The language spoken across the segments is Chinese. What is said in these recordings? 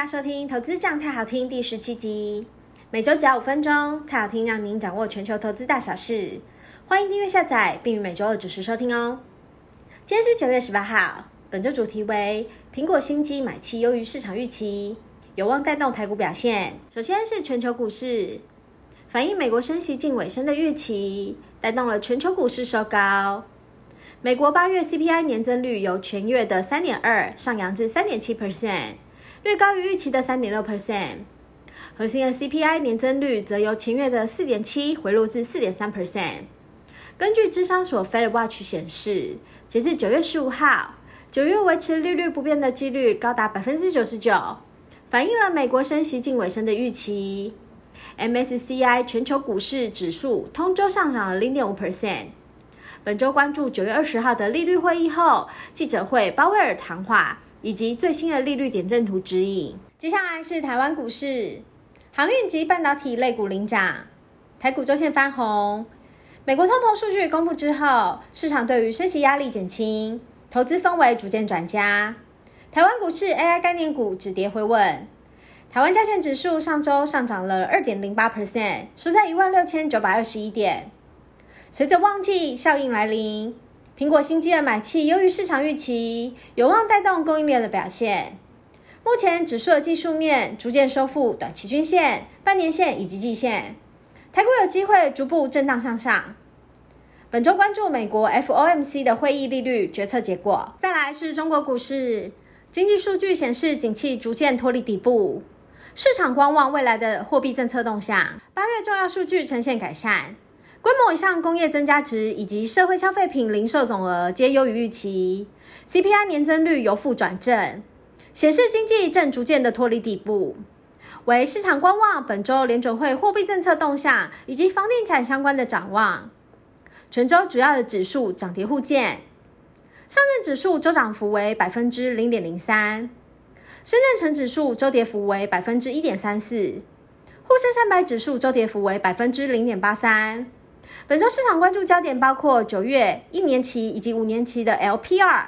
大家收听投资这样太好听第17集，每周只要5分钟，太好听让您掌握全球投资大小事，欢迎订阅下载并于每周二准时收听哦。今天是9月18号，本周主题为苹果新机买气优于市场预期，有望带动台股表现。首先是全球股市，反映美国升息近尾声的预期，带动了全球股市收高。美国8月 CPI 年增率由全月的 3.2% 上扬至 3.7%， 略高于预期的 3.6%。 核心的 CPI 年增率则由前月的 4.7% 回落至 4.3%。 根据芝商所 FedWatch 显示，截至9月15号9月维持利率不变的几率高达 99%， 反映了美国升息近尾声的预期。 MSCI 全球股市指数通周上涨了 0.5%。本周关注9月20号的利率会议后记者会、鲍威尔谈话以及最新的利率点阵图指引。接下来是台湾股市，航运及半导体类股领涨，台股周线翻红。美国通膨数据公布之后，市场对于升息压力减轻，投资氛围逐渐转佳。台湾股市 AI 概念股止跌回稳，台湾加权指数上周上涨了 2.08%， 收在 16,921 点。随着旺季效应来临，苹果新机的买气优于市场预期，有望带动供应链的表现。目前指数的技术面逐渐收复短期均线、半年线以及季线，台股有机会逐步震荡向上。本周关注美国 FOMC 的会议利率决策结果。再来是中国股市，经济数据显示景气逐渐脱离底部，市场观望未来的货币政策动向。8月重要数据呈现改善，规模以上工业增加值以及社会消费品零售总额皆优于预期， CPI 年增率由负转正，显示经济正逐渐的脱离底部，为市场观望本周联准会货币政策动向以及房地产相关的展望。全周主要的指数涨跌互见，上证指数周涨幅为 0.03%， 深圳成指数周跌幅为 1.34%， 沪深300指数周跌幅为 0.83%。本周市场关注焦点包括9月、1年期以及5年期的 LPR、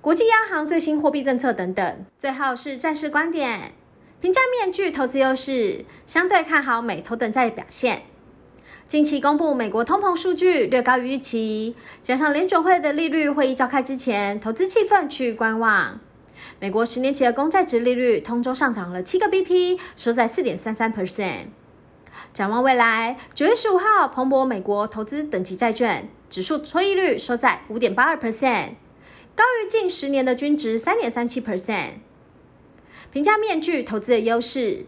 国际央行最新货币政策等等。最后是债市观点，评价面具投资优势，相对看好美投等债表现。近期公布美国通膨数据略高于预期，加上联准会的利率会议召开之前投资气氛趋于观望。美国10年期的公债殖利率通周上涨了7个 BP， 收在 4.33%。展望未来，9月15号，彭博美国投资等级债券指数收益率收在 5.82%， 高于近10年的均值 3.37%。 评价面具投资的优势，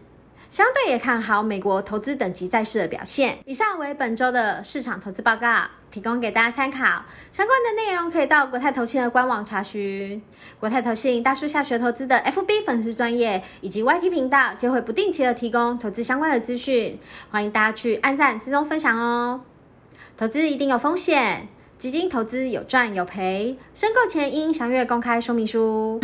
相对也看好美国投资等级债市的表现。以上为本周的市场投资报告，提供给大家参考。相关的内容可以到国泰投信的官网查询，国泰投信大树下学投资的 FB 粉丝专页以及 YT 频道皆会不定期的提供投资相关的资讯，欢迎大家去按赞、追踪、分享哦。投资一定有风险，基金投资有赚有赔，申购前应详阅公开说明书。